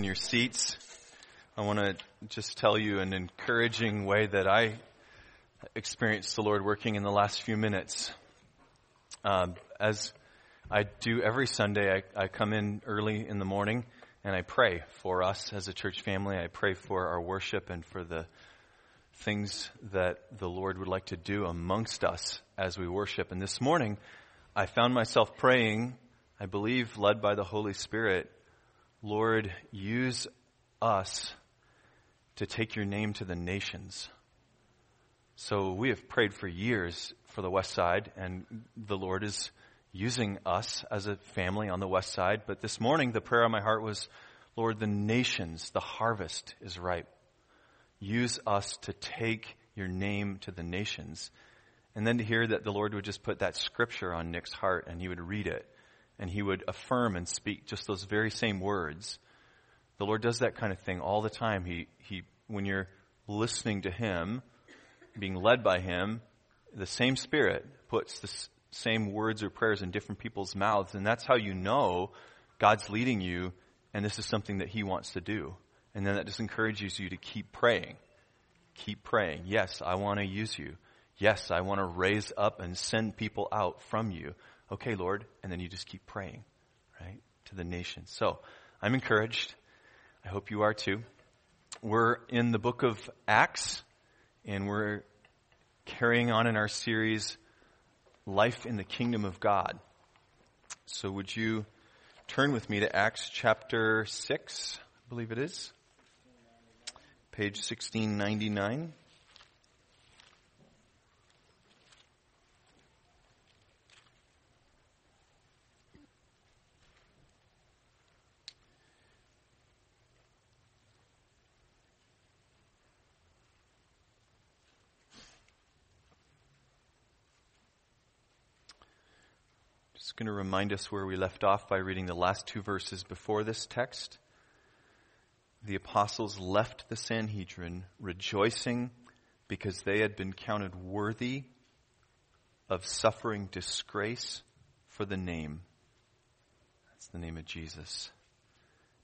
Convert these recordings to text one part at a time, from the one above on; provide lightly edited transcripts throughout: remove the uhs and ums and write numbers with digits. In your seats, I want to just tell you an encouraging way that I experienced the Lord working in the last few minutes. As I do every Sunday, I come in early in the morning and I pray for us as a church family. I pray for our worship and for the things that the Lord would like to do amongst us as we worship. And this morning, I found myself praying, I believe led by the Holy Spirit, Lord, use us to take your name to the nations. So we have prayed for years for the West Side, and the Lord is using us as a family on the West Side. But this morning, the prayer on my heart was, Lord, the nations, the harvest is ripe. Use us to take your name to the nations. And then to hear that the Lord would just put that scripture on Nick's heart, and he would read it. And he would affirm and speak just those very same words. The Lord does that kind of thing all the time. He when you're listening to him, being led by him, the same Spirit puts the same words or prayers in different people's mouths. And that's how you know God's leading you, and this is something that he wants to do. And then that just encourages you to keep praying. Keep praying. Yes, I want to use you. Yes, I want to raise up and send people out from you. Okay, Lord, and then you just keep praying, right, to the nation. So I'm encouraged. I hope you are too. We're in the book of Acts, and we're carrying on in our series, Life in the Kingdom of God. So would you turn with me to Acts chapter 6, I believe it is, page 1699. Just going to remind us where we left off by reading the last two verses before this text. The apostles left the Sanhedrin rejoicing because they had been counted worthy of suffering disgrace for the name. That's the name of Jesus.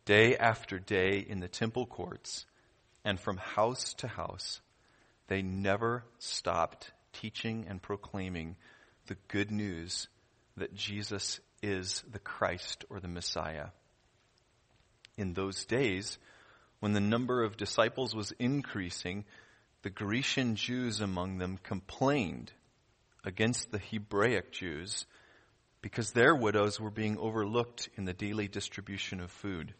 Day after day in the temple courts and from house to house, they never stopped teaching and proclaiming the good news that Jesus is the Christ or the Messiah. In those days, when the number of disciples was increasing, the Grecian Jews among them complained against the Hebraic Jews because their widows were being overlooked in the daily distribution of food.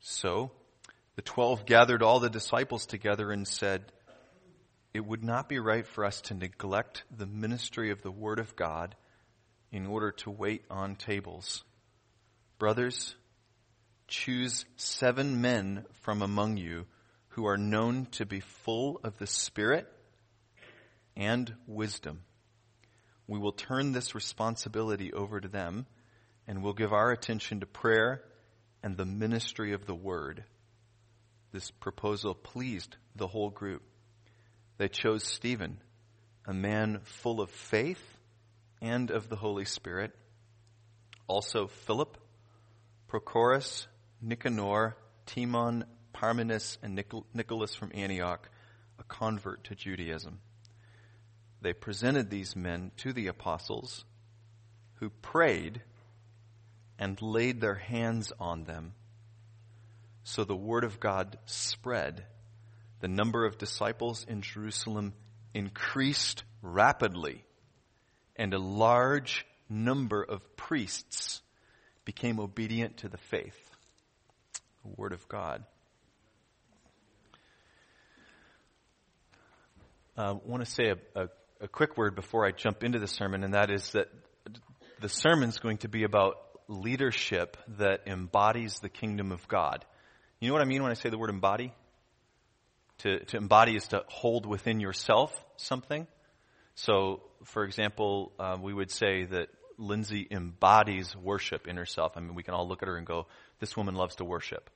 So the 12 gathered all the disciples together and said, "It would not be right for us to neglect the ministry of the Word of God in order to wait on tables. Brothers, choose 7 men from among you who are known to be full of the Spirit and wisdom. We will turn this responsibility over to them, and we'll give our attention to prayer and the ministry of the Word." This proposal pleased the whole group. They chose Stephen, a man full of faith and of the Holy Spirit, also Philip, Prochorus, Nicanor, Timon, Parmenas, and Nicholas from Antioch, a convert to Judaism. They presented these men to the apostles, who prayed and laid their hands on them. So the word of God spread. The number of disciples in Jerusalem increased rapidly, and a large number of priests became obedient to the faith, the Word of God. I want to say a quick word before I jump into the sermon, and that is that the sermon's going to be about leadership that embodies the kingdom of God. You know what I mean when I say the word embody? To embody is to hold within yourself something. So, for example, we would say that Lindsay embodies worship in herself. I mean, we can all look at her and go, this woman loves to worship.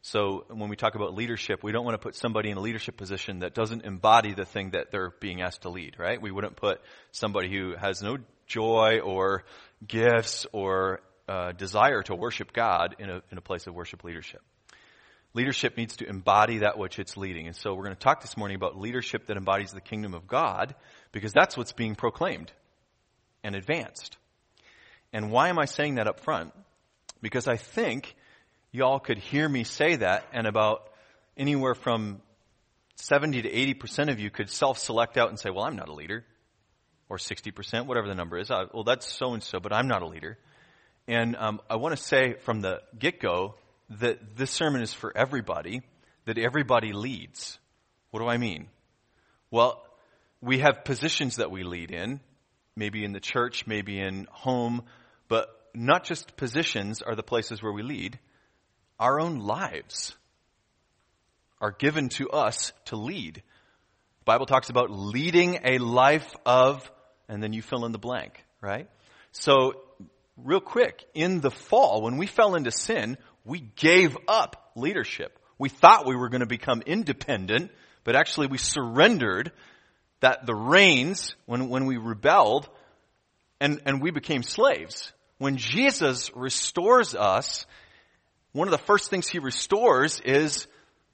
So when we talk about leadership, we don't want to put somebody in a leadership position that doesn't embody the thing that they're being asked to lead, right? We wouldn't put somebody who has no joy or gifts or desire to worship God in a place of worship leadership. Leadership needs to embody that which it's leading. And so we're going to talk this morning about leadership that embodies the kingdom of God, because that's what's being proclaimed and advanced. And why am I saying that up front? Because I think y'all could hear me say that, and about anywhere from 70 to 80% of you could self-select out and say, well, I'm not a leader. Or 60%, whatever the number is. Well, that's so-and-so, but I'm not a leader. And I want to say from the get-go, that this sermon is for everybody, that everybody leads. What do I mean? Well, we have positions that we lead in, maybe in the church, maybe in home, but not just positions are the places where we lead. Our own lives are given to us to lead. The Bible talks about leading a life of, and then you fill in the blank, right? So, real quick, in the fall, when we fell into sin, we gave up leadership. We thought we were going to become independent, but actually we surrendered the reins when we rebelled, and we became slaves. When Jesus restores us, one of the first things he restores is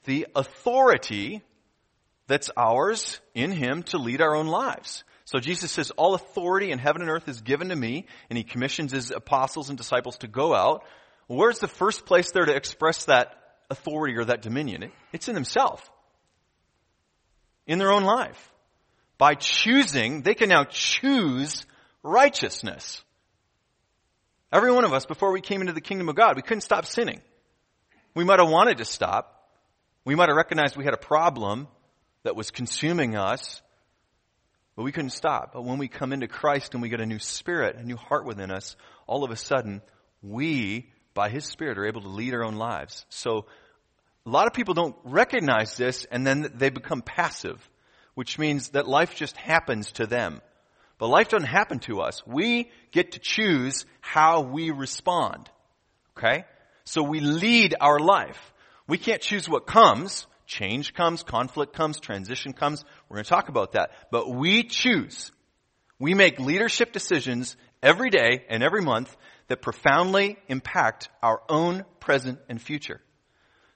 the authority that's ours in him to lead our own lives. So Jesus says, all authority in heaven and earth is given to me, and he commissions his apostles and disciples to go out. Where's the first place there to express that authority or that dominion? It's in themselves, in their own life. By choosing, they can now choose righteousness. Every one of us, before we came into the kingdom of God, we couldn't stop sinning. We might have wanted to stop. We might have recognized we had a problem that was consuming us, but we couldn't stop. But when we come into Christ and we get a new spirit, a new heart within us, all of a sudden, we, by his Spirit, are able to lead our own lives. So a lot of people don't recognize this, and then they become passive, which means that life just happens to them. But life doesn't happen to us. We get to choose how we respond, okay? So we lead our life. We can't choose what comes. Change comes, conflict comes, transition comes. We're going to talk about that. But we choose. We make leadership decisions every day and every month that profoundly impact our own present and future.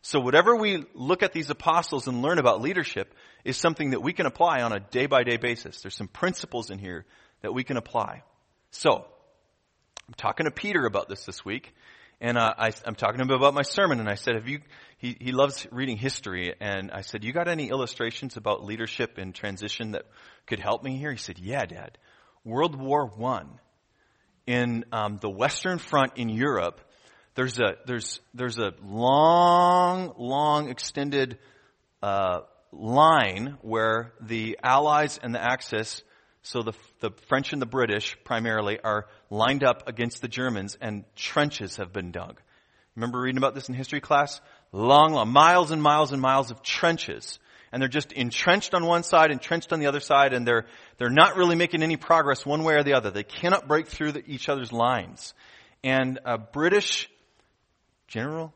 So whatever we look at these apostles and learn about leadership is something that we can apply on a day-by-day basis. There's some principles in here that we can apply. So, I'm talking to Peter about this week, and I'm talking to him about my sermon, and I said, he loves reading history, and I said, you got any illustrations about leadership and transition that could help me here? He said, yeah, Dad. World War One. In the Western Front in Europe, there's a long extended line where the Allies and the Axis, so the French and the British primarily, are lined up against the Germans, and trenches have been dug. Remember reading about this in history class? Long miles and miles and miles of trenches. And they're just entrenched on one side, entrenched on the other side, and they're not really making any progress one way or the other. They cannot break through each other's lines. And a British general,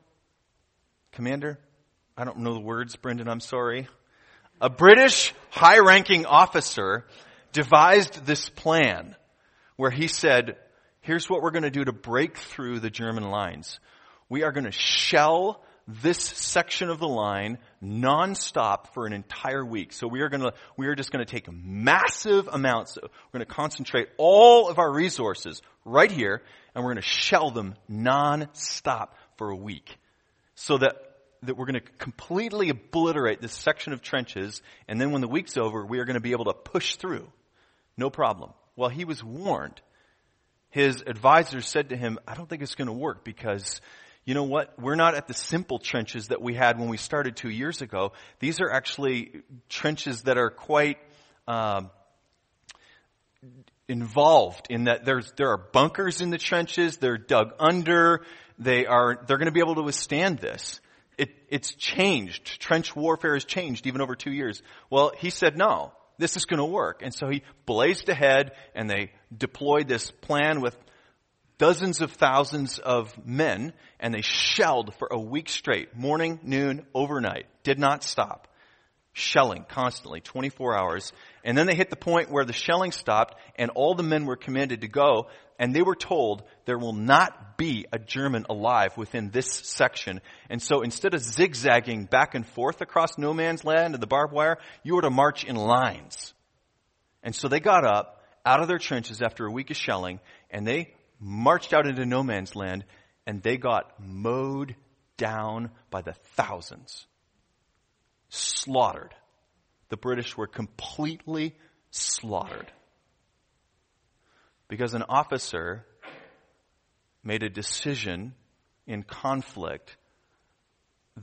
commander, I don't know the words, Brendan, I'm sorry. A British high-ranking officer devised this plan where he said, here's what we're going to do to break through the German lines. We are going to shell this section of the line nonstop for an entire week. So we are just going to take massive amounts. We're going to concentrate all of our resources right here, and we're going to shell them nonstop for a week, so that we're going to completely obliterate this section of trenches. And then when the week's over, we are going to be able to push through, no problem. Well, he was warned. His advisors said to him, "I don't think it's going to work, because you know what? We're not at the simple trenches that we had when we started 2 years ago. These are actually trenches that are quite involved, in that there are bunkers in the trenches. They're dug under. They're going to be able to withstand this. It's changed. Trench warfare has changed even over 2 years." Well, he said, no, this is going to work. And so he blazed ahead, and they deployed this plan with dozens of thousands of men, and they shelled for a week straight, morning, noon, overnight, did not stop. Shelling constantly, 24 hours. And then they hit the point where the shelling stopped and all the men were commanded to go. And they were told there will not be a German alive within this section. And so instead of zigzagging back and forth across no man's land and the barbed wire, you were to march in lines. And so they got up out of their trenches after a week of shelling and they marched out into no man's land and they got mowed down by the thousands. Slaughtered. The British were completely slaughtered. Because an officer made a decision in conflict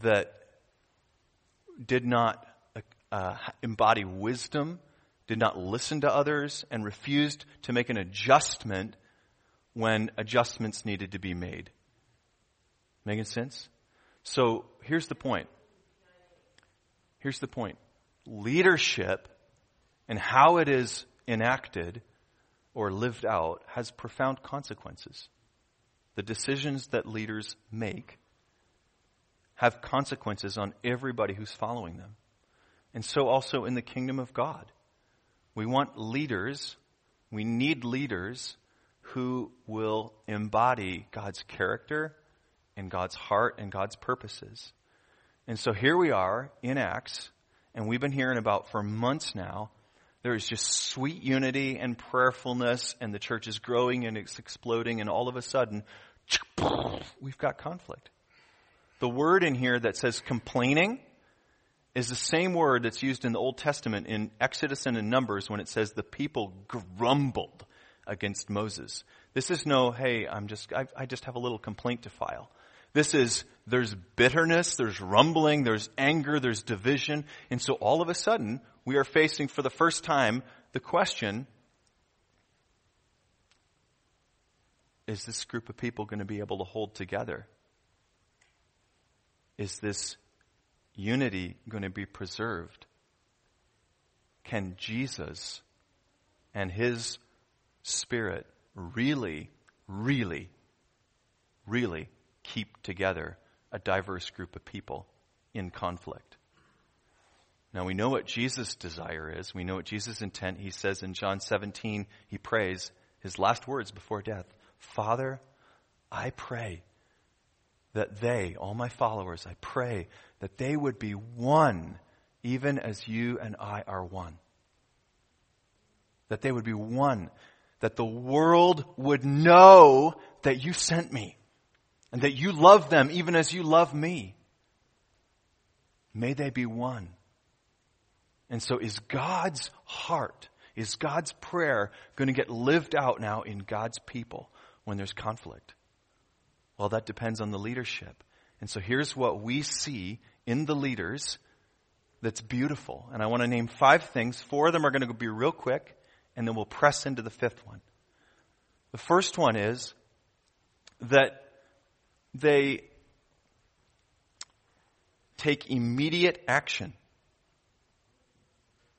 that did not embody wisdom, did not listen to others, and refused to make an adjustment when adjustments needed to be made. Making sense? So here's the point. Here's the point. Leadership and how it is enacted or lived out has profound consequences. The decisions that leaders make have consequences on everybody who's following them. And so also in the kingdom of God. We want leaders, we need leaders who will embody God's character and God's heart and God's purposes. And so here we are in Acts, and we've been hearing about for months now, there is just sweet unity and prayerfulness, and the church is growing and it's exploding, and all of a sudden, we've got conflict. The word in here that says complaining is the same word that's used in the Old Testament in Exodus and in Numbers when it says the people grumbled against Moses. This is no, hey, I just have a little complaint to file. This is, there's bitterness, there's rumbling, there's anger, there's division. And so all of a sudden, we are facing for the first time the question, is this group of people going to be able to hold together? Is this unity going to be preserved? Can Jesus and his Spirit really keep together a diverse group of people in conflict? Now we know what Jesus' desire is. We know what Jesus' intent. He says in John 17, he prays his last words before death. Father, I pray that they, all my followers, I pray that they would be one, even as you and I are one. That they would be one. That the world would know that you sent me. And that you love them even as you love me. May they be one. And so is God's heart, is God's prayer going to get lived out now in God's people when there's conflict? Well, that depends on the leadership. And so here's what we see in the leaders that's beautiful. And I want to name 5 things. 4 of them are going to be real quick, and then we'll press into the 5th one. The first one is that they take immediate action.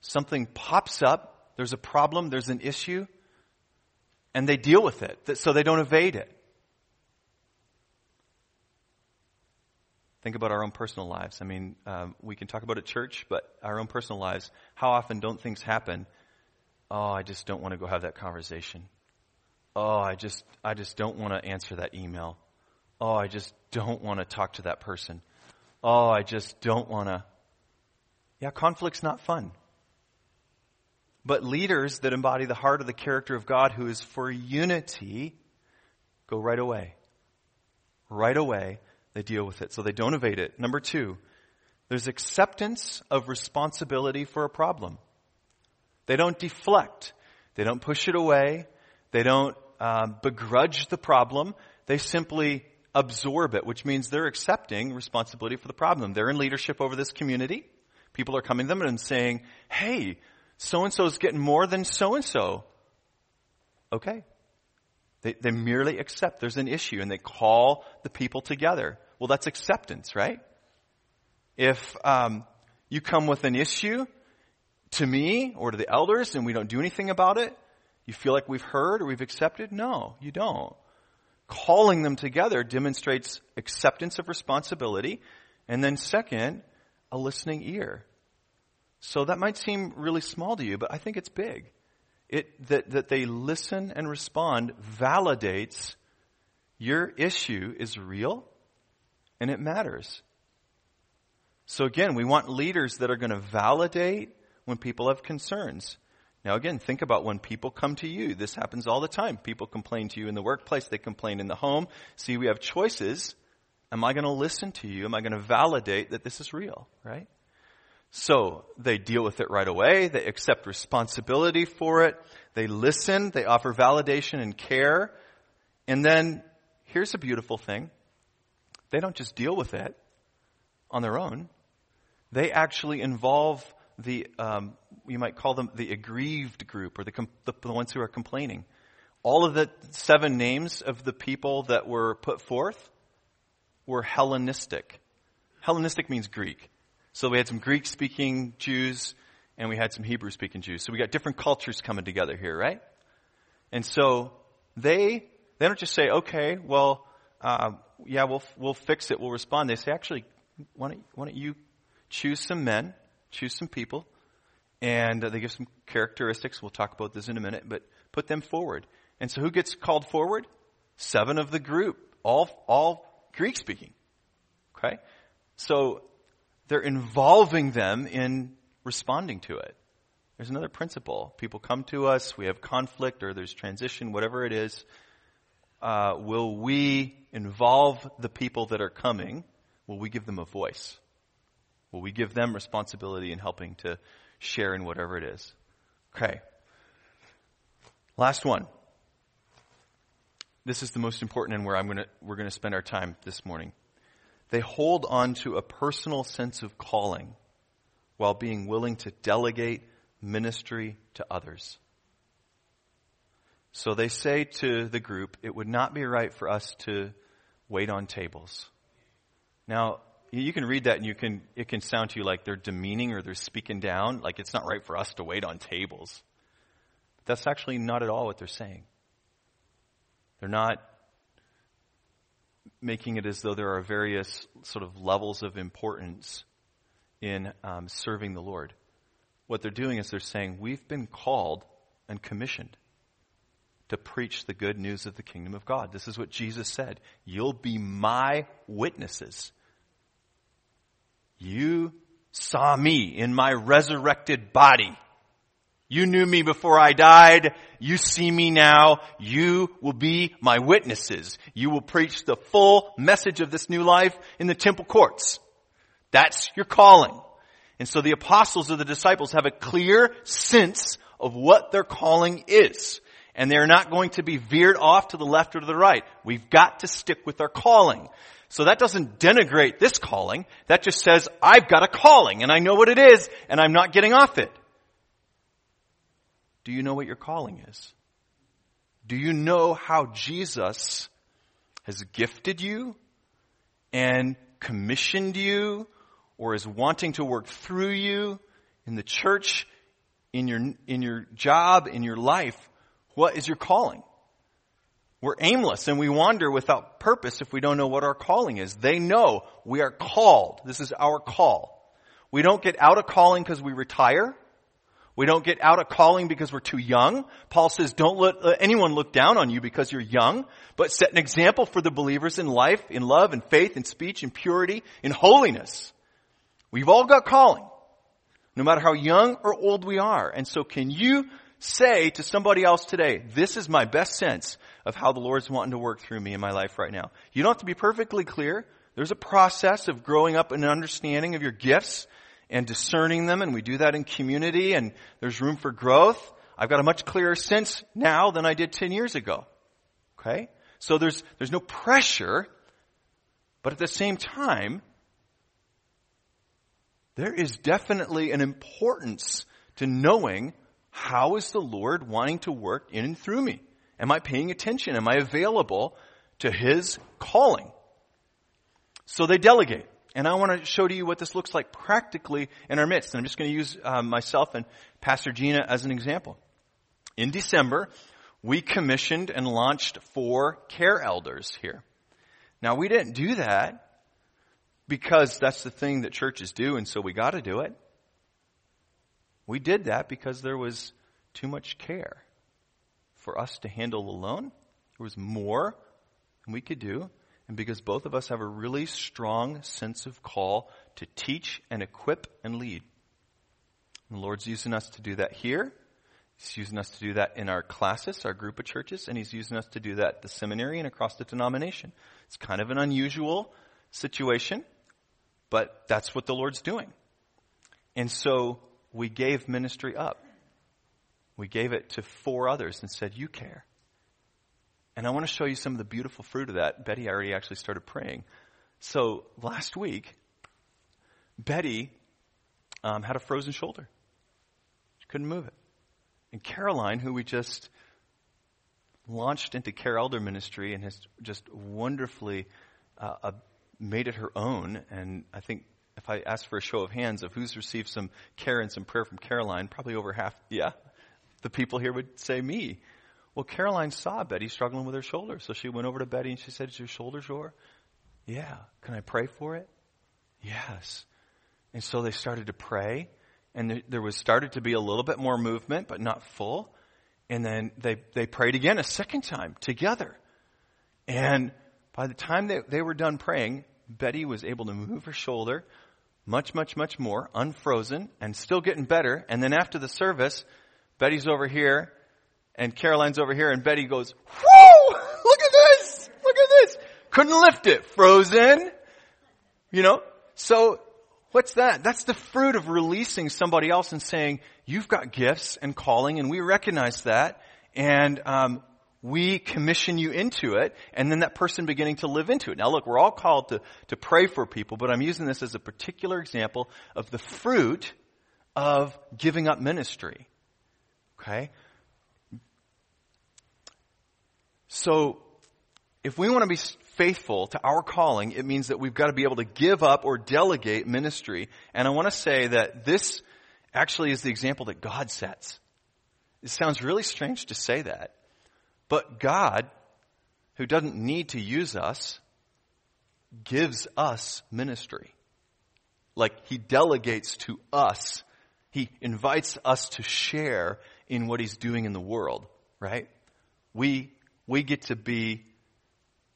Something pops up, there's a problem, there's an issue, and they deal with it so they don't evade it. Think about our own personal lives. I mean, we can talk about a church, but our own personal lives, how often don't things happen? Oh, I just don't want to go have that conversation. Oh, I just don't want to answer that email. Oh, I just don't want to talk to that person. Oh, I just don't want to. Yeah, conflict's not fun. But leaders that embody the heart of the character of God who is for unity go right away. Right away, they deal with it so they don't evade it. Number 2, there's acceptance of responsibility for a problem. They don't deflect. They don't push it away. They don't begrudge the problem. They simply absorb it, which means they're accepting responsibility for the problem. They're in leadership over this community. People are coming to them and saying, hey, so-and-so is getting more than so-and-so. Okay. They merely accept there's an issue and they call the people together. Well, that's acceptance, right? If you come with an issue to me or to the elders and we don't do anything about it, you feel like we've heard or we've accepted? No, you don't. Calling them together demonstrates acceptance of responsibility. And then second, a listening ear. So that might seem really small to you, but I think it's big. That they listen and respond validates your issue is real and it matters. So again, we want leaders that are going to validate when people have concerns. Now again, think about when people come to you. This happens all the time. People complain to you in the workplace. They complain in the home. See, we have choices. Am I going to listen to you? Am I going to validate that this is real, right? So they deal with it right away. They accept responsibility for it. They listen. They offer validation and care. And then here's a beautiful thing. They don't just deal with it on their own. They actually involve the, you might call them the aggrieved group or the ones who are complaining. All of the 7 names of the people that were put forth were Hellenistic. Hellenistic means Greek. So we had some Greek-speaking Jews, and we had some Hebrew-speaking Jews. So we got different cultures coming together here, right? And so they don't just say, okay, well, yeah, we'll fix it, we'll respond. They say, actually, why don't you choose some men, choose some people, and they give some characteristics. We'll talk about this in a minute, but put them forward. And so who gets called forward? 7 of the group, all Greek-speaking, okay? So they're involving them in responding to it. There's another principle. People come to us, we have conflict or there's transition, whatever it is. Will we involve the people that are coming? Will we give them a voice? Will we give them responsibility in helping to share in whatever it is? Okay. Last one. This is the most important and where we're going to spend our time this morning. They hold on to a personal sense of calling while being willing to delegate ministry to others. So they say to the group, it would not be right for us to wait on tables. Now, you can read that and it can sound to you like they're demeaning or they're speaking down, like it's not right for us to wait on tables. But that's actually not at all what they're saying. They're not making it as though there are various sort of levels of importance in serving the Lord. What they're doing is they're saying, we've been called and commissioned to preach the good news of the kingdom of God. This is what Jesus said. You'll be my witnesses. You saw me in my resurrected body. You knew me before I died. You see me now. You will be my witnesses. You will preach the full message of this new life in the temple courts. That's your calling. And so the apostles or the disciples have a clear sense of what their calling is. And they're not going to be veered off to the left or to the right. We've got to stick with our calling. So that doesn't denigrate this calling. That just says, I've got a calling and I know what it is and I'm not getting off it. Do you know what your calling is? Do you know how Jesus has gifted you and commissioned you or is wanting to work through you in the church, in your job, in your life? What is your calling? We're aimless and we wander without purpose if we don't know what our calling is. They know we are called. This is our call. We don't get out of calling because we retire. We don't get out of calling because we're too young. Paul says, don't let anyone look down on you because you're young, but set an example for the believers in life, in love, in faith, in speech, in purity, in holiness. We've all got calling, no matter how young or old we are. And so can you say to somebody else today, this is my best sense of how the Lord's wanting to work through me in my life right now. You don't have to be perfectly clear. There's a process of growing up in an understanding of your gifts and discerning them, and we do that in community, and there's room for growth. I've got a much clearer sense now than I did 10 years ago, okay? So there's no pressure, but at the same time, there is definitely an importance to knowing how is the Lord wanting to work in and through me? Am I paying attention? Am I available to His calling? So they delegate. And I want to show to you what this looks like practically in our midst. And I'm just going to use myself and Pastor Gina as an example. In December, we commissioned and launched 4 care elders here. Now, we didn't do that because that's the thing that churches do, and so we got to do it. We did that because there was too much care for us to handle alone. There was more than we could do. And because both of us have a really strong sense of call to teach and equip and lead. And the Lord's using us to do that here. He's using us to do that in our classes, our group of churches, and he's using us to do that at the seminary and across the denomination. It's kind of an unusual situation, but that's what the Lord's doing. And so we gave ministry up. We gave it to four others and said, you care. And I want to show you some of the beautiful fruit of that. Betty already actually started praying. So last week, Betty had a frozen shoulder. She couldn't move it. And Caroline, who we just launched into Care Elder Ministry and has just wonderfully made it her own. And I think if I asked for a show of hands of who's received some care and some prayer from Caroline, probably over half, the people here would say me. Well, Caroline saw Betty struggling with her shoulder. So she went over to Betty and she said, is your shoulder sore? Yeah. Can I pray for it? Yes. And so they started to pray. And there was started to be a little bit more movement, but not full. And then they prayed again a second time together. And by the time they were done praying, Betty was able to move her shoulder much, much, much more, unfrozen, and still getting better. And then after the service, Betty's over here, and Caroline's over here, and Betty goes, whoa, look at this, look at this. Couldn't lift it, frozen. You know, so... what's that? That's the fruit of releasing somebody else and saying, you've got gifts and calling, and we recognize that, and we commission you into it, and then that person beginning to live into it. Now, look, we're all called to pray for people, but I'm using this as a particular example of the fruit of giving up ministry. Okay? So, if we want to be faithful to our calling, it means that we've got to be able to give up or delegate ministry. And I want to say that this actually is the example that God sets. It sounds really strange to say that, but God, who doesn't need to use us, gives us ministry. Like, he delegates to us. He invites us to share in what he's doing in the world, right? We get to be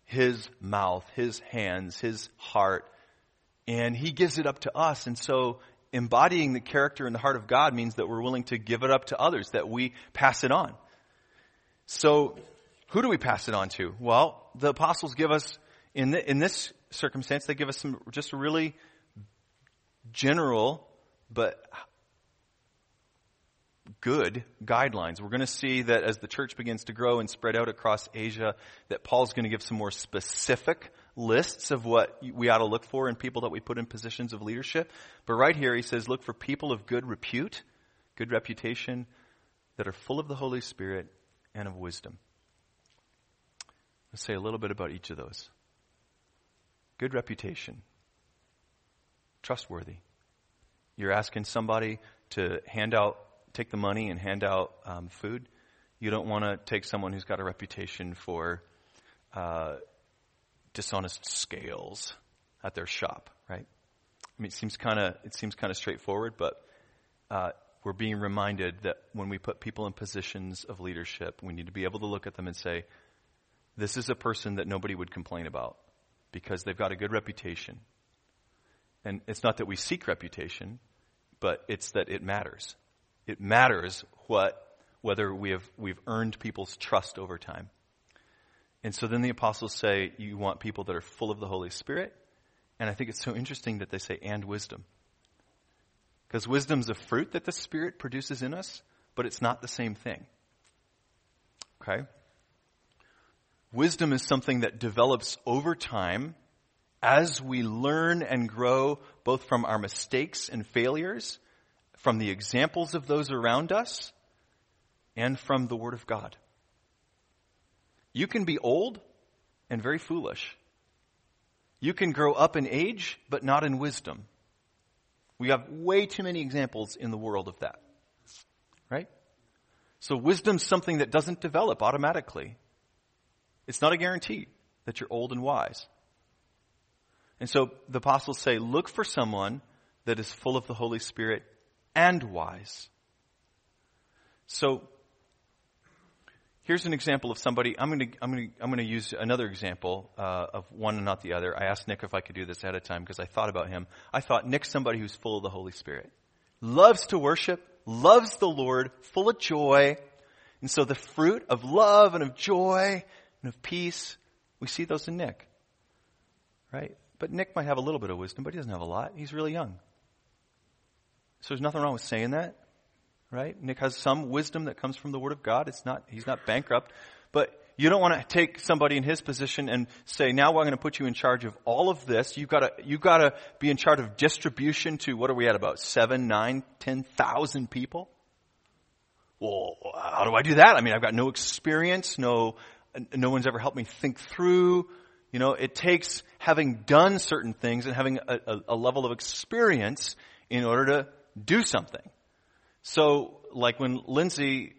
his mouth, his hands, his heart, and he gives it up to us. And so embodying the character and the heart of God means that we're willing to give it up to others, that we pass it on. So who do we pass it on to? Well, the apostles give us, in this circumstance, they give us some just really general but good guidelines. We're going to see that as the church begins to grow and spread out across Asia, that Paul's going to give some more specific lists of what we ought to look for in people that we put in positions of leadership. But right here he says, look for people of good repute, good reputation, that are full of the Holy Spirit and of wisdom. Let's say a little bit about each of those. Good reputation. Trustworthy. You're asking somebody to take the money and hand out food. You don't want to take someone who's got a reputation for dishonest scales at their shop, right? I mean, it seems kind of straightforward, but we're being reminded that when we put people in positions of leadership, we need to be able to look at them and say, this is a person that nobody would complain about because they've got a good reputation. And it's not that we seek reputation, but it's that it matters. It matters whether we've earned people's trust over time. And so then the apostles say, you want people that are full of the Holy Spirit. And I think it's so interesting that they say, and wisdom. Because wisdom's a fruit that the Spirit produces in us, but it's not the same thing. Okay? Wisdom is something that develops over time as we learn and grow, both from our mistakes and failures, from the examples of those around us, and from the Word of God. You can be old and very foolish. You can grow up in age, but not in wisdom. We have way too many examples in the world of that, right? So wisdom's something that doesn't develop automatically. It's not a guarantee that you're old and wise. And so the apostles say, look for someone that is full of the Holy Spirit and wise. So here's an example of somebody. I'm going to use another example of one and not the other. I asked Nick if I could do this ahead of time because I thought about him. I thought Nick's somebody who's full of the Holy Spirit, loves to worship, loves the Lord, full of joy. And so the fruit of love and of joy and of peace, we see those in Nick, right? But Nick might have a little bit of wisdom, but he doesn't have a lot. He's really young. So there's nothing wrong with saying that, right? Nick has some wisdom that comes from the Word of God. He's not bankrupt. But you don't want to take somebody in his position and say, now I'm going to put you in charge of all of this. You've got to be in charge of distribution to, what are we at, about 7, 9, 10,000 people? Well, how do I do that? I mean, I've got no experience, no one's ever helped me think through. You know, it takes having done certain things and having a level of experience in order to do something. So, like when Lindsay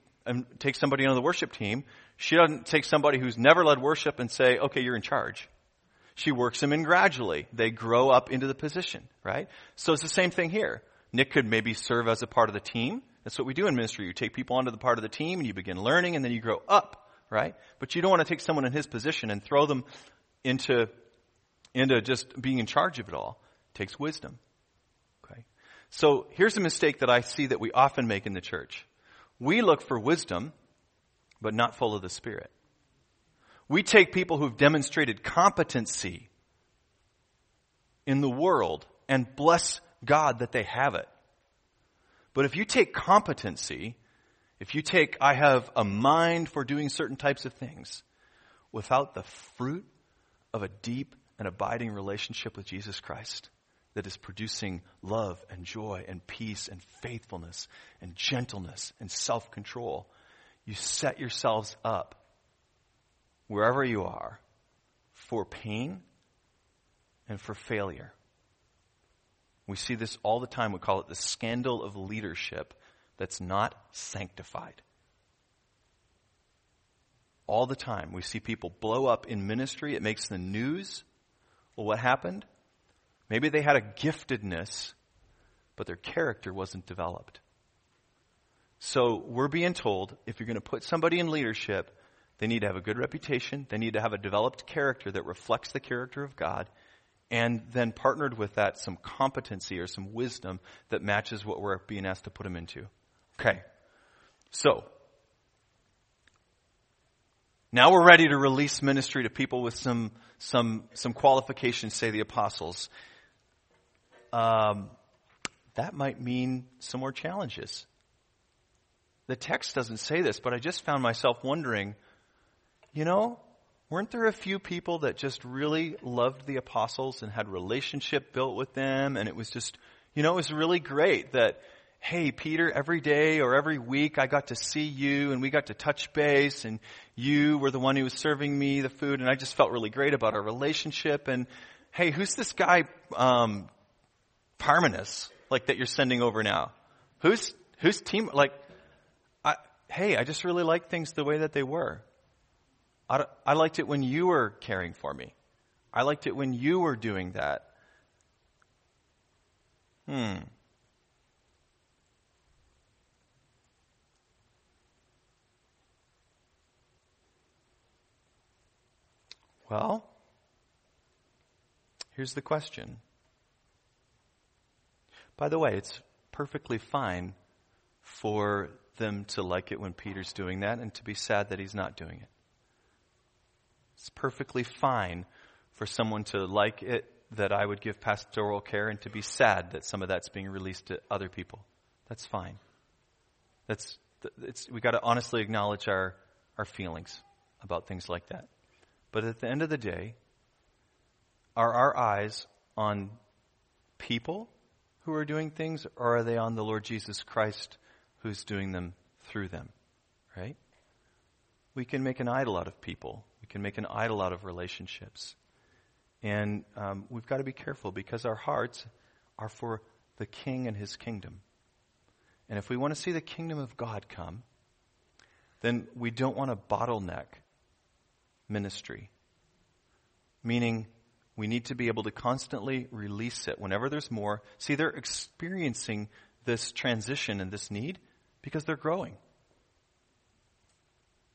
takes somebody on the worship team, she doesn't take somebody who's never led worship and say, okay, you're in charge. She works them in gradually. They grow up into the position, right? So it's the same thing here. Nick could maybe serve as a part of the team. That's what we do in ministry. You take people onto the part of the team and you begin learning and then you grow up, right? But you don't want to take someone in his position and throw them into just being in charge of it all. It takes wisdom. Okay. So here's a mistake that I see that we often make in the church. We look for wisdom, but not full of the Spirit. We take people who've demonstrated competency in the world and bless God that they have it. But if you take competency, if you take, I have a mind for doing certain types of things, without the fruit of a deep and abiding relationship with Jesus Christ that is producing love and joy and peace and faithfulness and gentleness and self-control, you set yourselves up, wherever you are, for pain and for failure. We see this all the time. We call it the scandal of leadership that's not sanctified. All the time we see people blow up in ministry. It makes the news. Well, what happened? Maybe they had a giftedness, but their character wasn't developed. So we're being told if you're going to put somebody in leadership, they need to have a good reputation. They need to have a developed character that reflects the character of God. And then partnered with that, some competency or some wisdom that matches what we're being asked to put them into. Okay. So, now we're ready to release ministry to people with some qualifications, say the apostles. That might mean some more challenges. The text doesn't say this, but I just found myself wondering, you know, weren't there a few people that just really loved the apostles and had relationship built with them? And it was just, you know, it was really great that, hey, Peter, every day or every week I got to see you and we got to touch base and you were the one who was serving me the food. And I just felt really great about our relationship. And hey, who's this guy, Parmenas, like that you're sending over now? Who's team? Like, I just really like things the way that they were. I liked it when you were caring for me. I liked it when you were doing that. Well, here's the question. By the way, it's perfectly fine for them to like it when Peter's doing that and to be sad that he's not doing it. It's perfectly fine for someone to like it that I would give pastoral care and to be sad that some of that's being released to other people. That's fine. We got to honestly acknowledge our feelings about things like that. But at the end of the day, are our eyes on people who are doing things, or are they on the Lord Jesus Christ who's doing them through them? Right? We can make an idol out of people. We can make an idol out of relationships. And we've got to be careful because our hearts are for the King and his kingdom. And if we want to see the kingdom of God come, then we don't want to bottleneck ministry. Meaning we need to be able to constantly release it whenever there's more. See, they're experiencing this transition and this need because they're growing.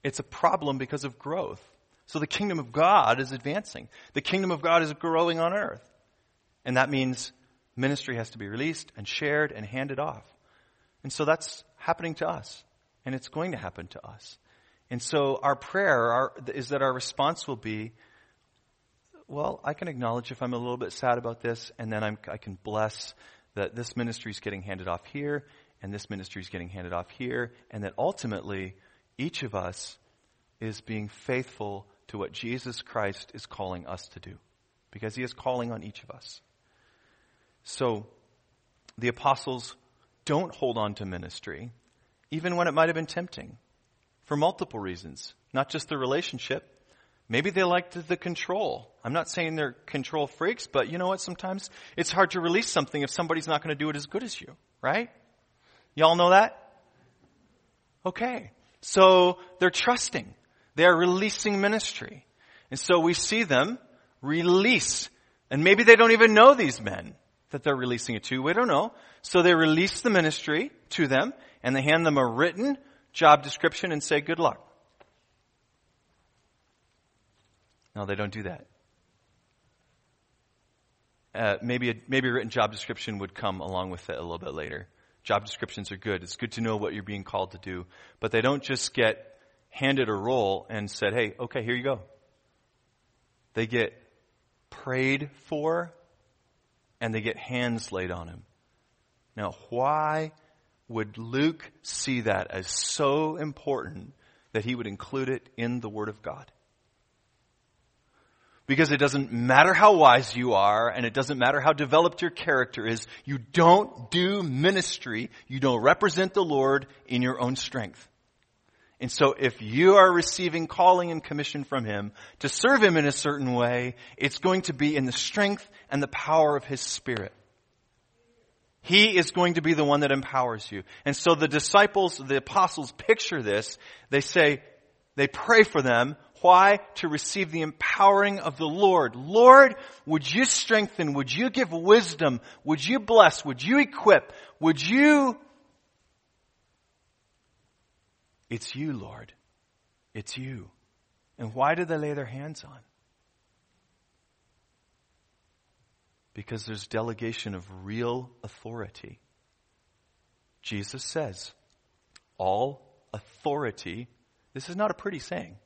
It's a problem because of growth. So the kingdom of God is advancing. The kingdom of God is growing on earth. And that means ministry has to be released and shared and handed off. And so that's happening to us. And it's going to happen to us. And so our prayer is that our response will be, well, I can acknowledge if I'm a little bit sad about this, and then I can bless that this ministry is getting handed off here, and this ministry is getting handed off here, and that ultimately each of us is being faithful to what Jesus Christ is calling us to do, because he is calling on each of us. So the apostles don't hold on to ministry, even when it might have been tempting, for multiple reasons, not just the relationship. Maybe they liked the control. I'm not saying they're control freaks, but you know what? Sometimes it's hard to release something if somebody's not going to do it as good as you, right? Y'all know that? Okay. So they're trusting. They're releasing ministry. And so we see them release. And maybe they don't even know these men that they're releasing it to. We don't know. So they release the ministry to them, and they hand them a written job description and say, good luck. No, they don't do that. Maybe a written job description would come along with it a little bit later. Job descriptions are good. It's good to know what you're being called to do. But they don't just get handed a role and said, hey, okay, here you go. They get prayed for, and they get hands laid on him. Now, why would Luke see that as so important that he would include it in the Word of God? Because it doesn't matter how wise you are, and it doesn't matter how developed your character is, you don't do ministry, you don't represent the Lord in your own strength. And so if you are receiving calling and commission from Him to serve Him in a certain way, it's going to be in the strength and the power of His Spirit. He is going to be the one that empowers you. And so the disciples, the apostles picture this. They say, they pray for them. Why? To receive the empowering of the Lord. Lord, would you strengthen? Would you give wisdom? Would you bless? Would you equip? Would you? It's you, Lord. It's you. And why do they lay their hands on? Because there's delegation of real authority. Jesus says, all authority. This is not a pretty saying.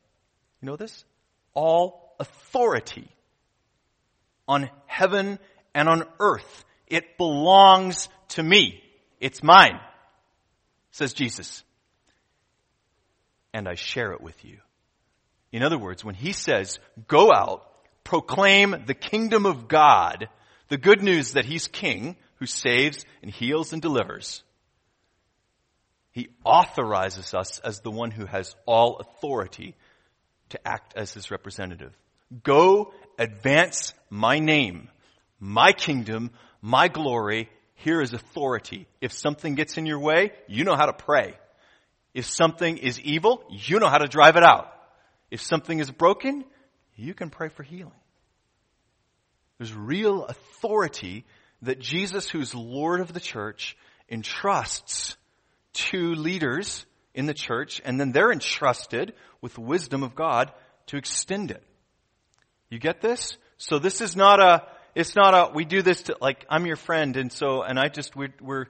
You know this? All authority on heaven and on earth. It belongs to me. It's mine, says Jesus. And I share it with you. In other words, when he says, go out, proclaim the kingdom of God, the good news that he's king who saves and heals and delivers, he authorizes us as the one who has all authority to act as his representative. Go advance my name, my kingdom, my glory. Here is authority. If something gets in your way, you know how to pray. If something is evil, you know how to drive it out. If something is broken, you can pray for healing. There's real authority that Jesus, who's Lord of the church, entrusts to leaders in the church, and then they're entrusted with the wisdom of God to extend it. You get this? So this is not a, it's not a, we do this to, like, I'm your friend, and so, and I just, we're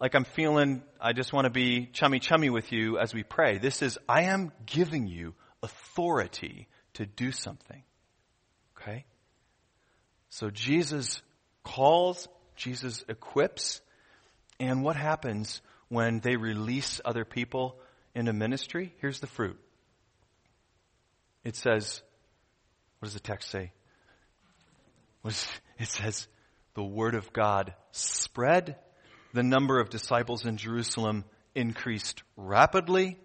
like, I'm feeling, I just want to be chummy with you as we pray. This is, I am giving you authority to do something. Okay? So Jesus calls, Jesus equips, and what happens when they release other people into ministry? Here's the fruit. It says, what does the text say? It says, the word of God spread. The number of disciples in Jerusalem increased rapidly,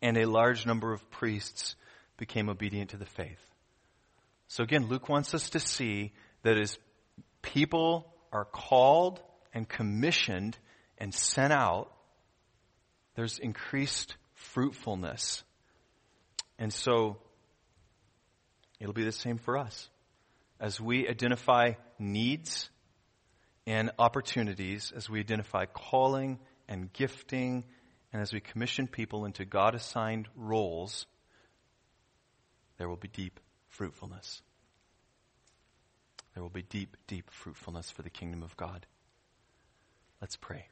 and a large number of priests became obedient to the faith. So again, Luke wants us to see that as people are called and commissioned and sent out, there's increased fruitfulness. And so it'll be the same for us. As we identify needs and opportunities, as we identify calling and gifting and as we commission people into God-assigned roles, there will be deep fruitfulness. There will be deep, deep fruitfulness for the kingdom of God. Let's pray.